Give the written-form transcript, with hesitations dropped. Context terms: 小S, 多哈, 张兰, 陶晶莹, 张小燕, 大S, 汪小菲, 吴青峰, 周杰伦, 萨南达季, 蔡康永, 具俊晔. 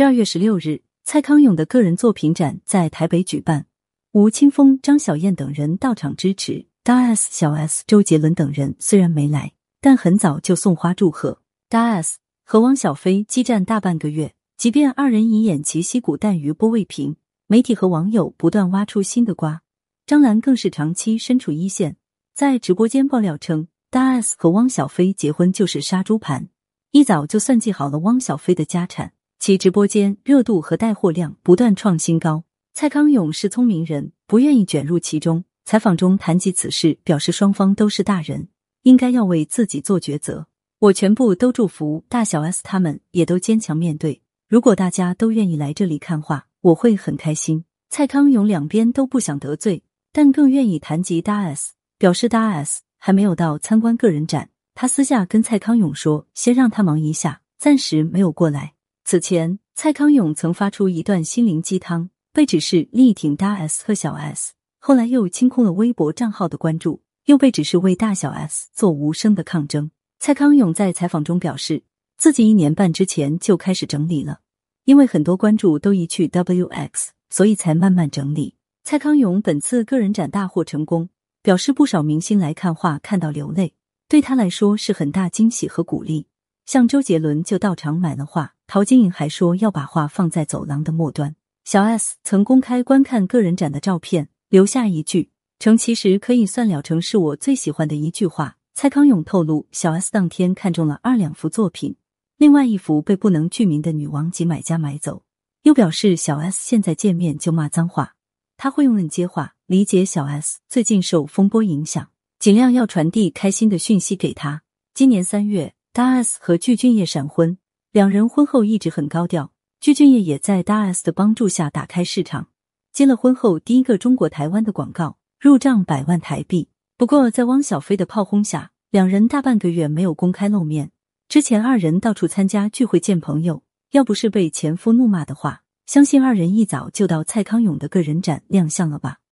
12月16日，蔡康永的个人作品展在台北举办，吴青峰、张小燕等人到场支持，大 S、小 S、周杰伦等人虽然没来，但很早就送花祝贺。大 S 和汪小菲激战大半个月，即便二人以偃旗息鼓淡于波未平，媒体和网友不断挖出新的瓜。张兰更是长期身处一线，在直播间爆料称，大 S 和汪小菲结婚就是杀猪盘，一早就算计好了汪小菲的家产。其直播间热度和带货量不断创新高。蔡康永是聪明人，不愿意卷入其中。采访中谈及此事，表示双方都是大人，应该要为自己做抉择。我全部都祝福大小 S 他们也都坚强面对。如果大家都愿意来这里看话，我会很开心。蔡康永两边都不想得罪，但更愿意谈及大 S， 表示大 S 还没有到参观个人展，他私下跟蔡康永说，先让他忙一下，暂时没有过来。此前，蔡康永曾发出一段心灵鸡汤，被指是力挺大 S 和小 S， 后来又清空了微博账号的关注，又被指是为大小 S 做无声的抗争。蔡康永在采访中表示，自己1年半之前就开始整理了，因为很多关注都移去 WX， 所以才慢慢整理。蔡康永本次个人展大获成功，表示不少明星来看话看到流泪，对他来说是很大惊喜和鼓励。像周杰伦就到场买了画，陶晶莹还说要把画放在走廊的末端。小 S 曾公开观看个人展的照片，留下一句成其实可以算了成是我最喜欢的一句话。蔡康永透露，小 S 当天看中了2幅作品，另外一幅被不能具名的女网级买家买走，又表示小 S 现在见面就骂脏话，他会用人接话，理解小 S 最近受风波影响，尽量要传递开心的讯息给他。今年3月，大 S 和具俊晔闪婚，两人婚后一直很高调，具俊晔也在大 S 的帮助下打开市场，接了婚后第一个中国台湾的广告，入账100万台币。不过在汪小菲的炮轰下，两人大半个月没有公开露面。之前二人到处参加聚会见朋友，要不是被前夫怒骂的话，相信二人一早就到蔡康永的个人展亮相了吧。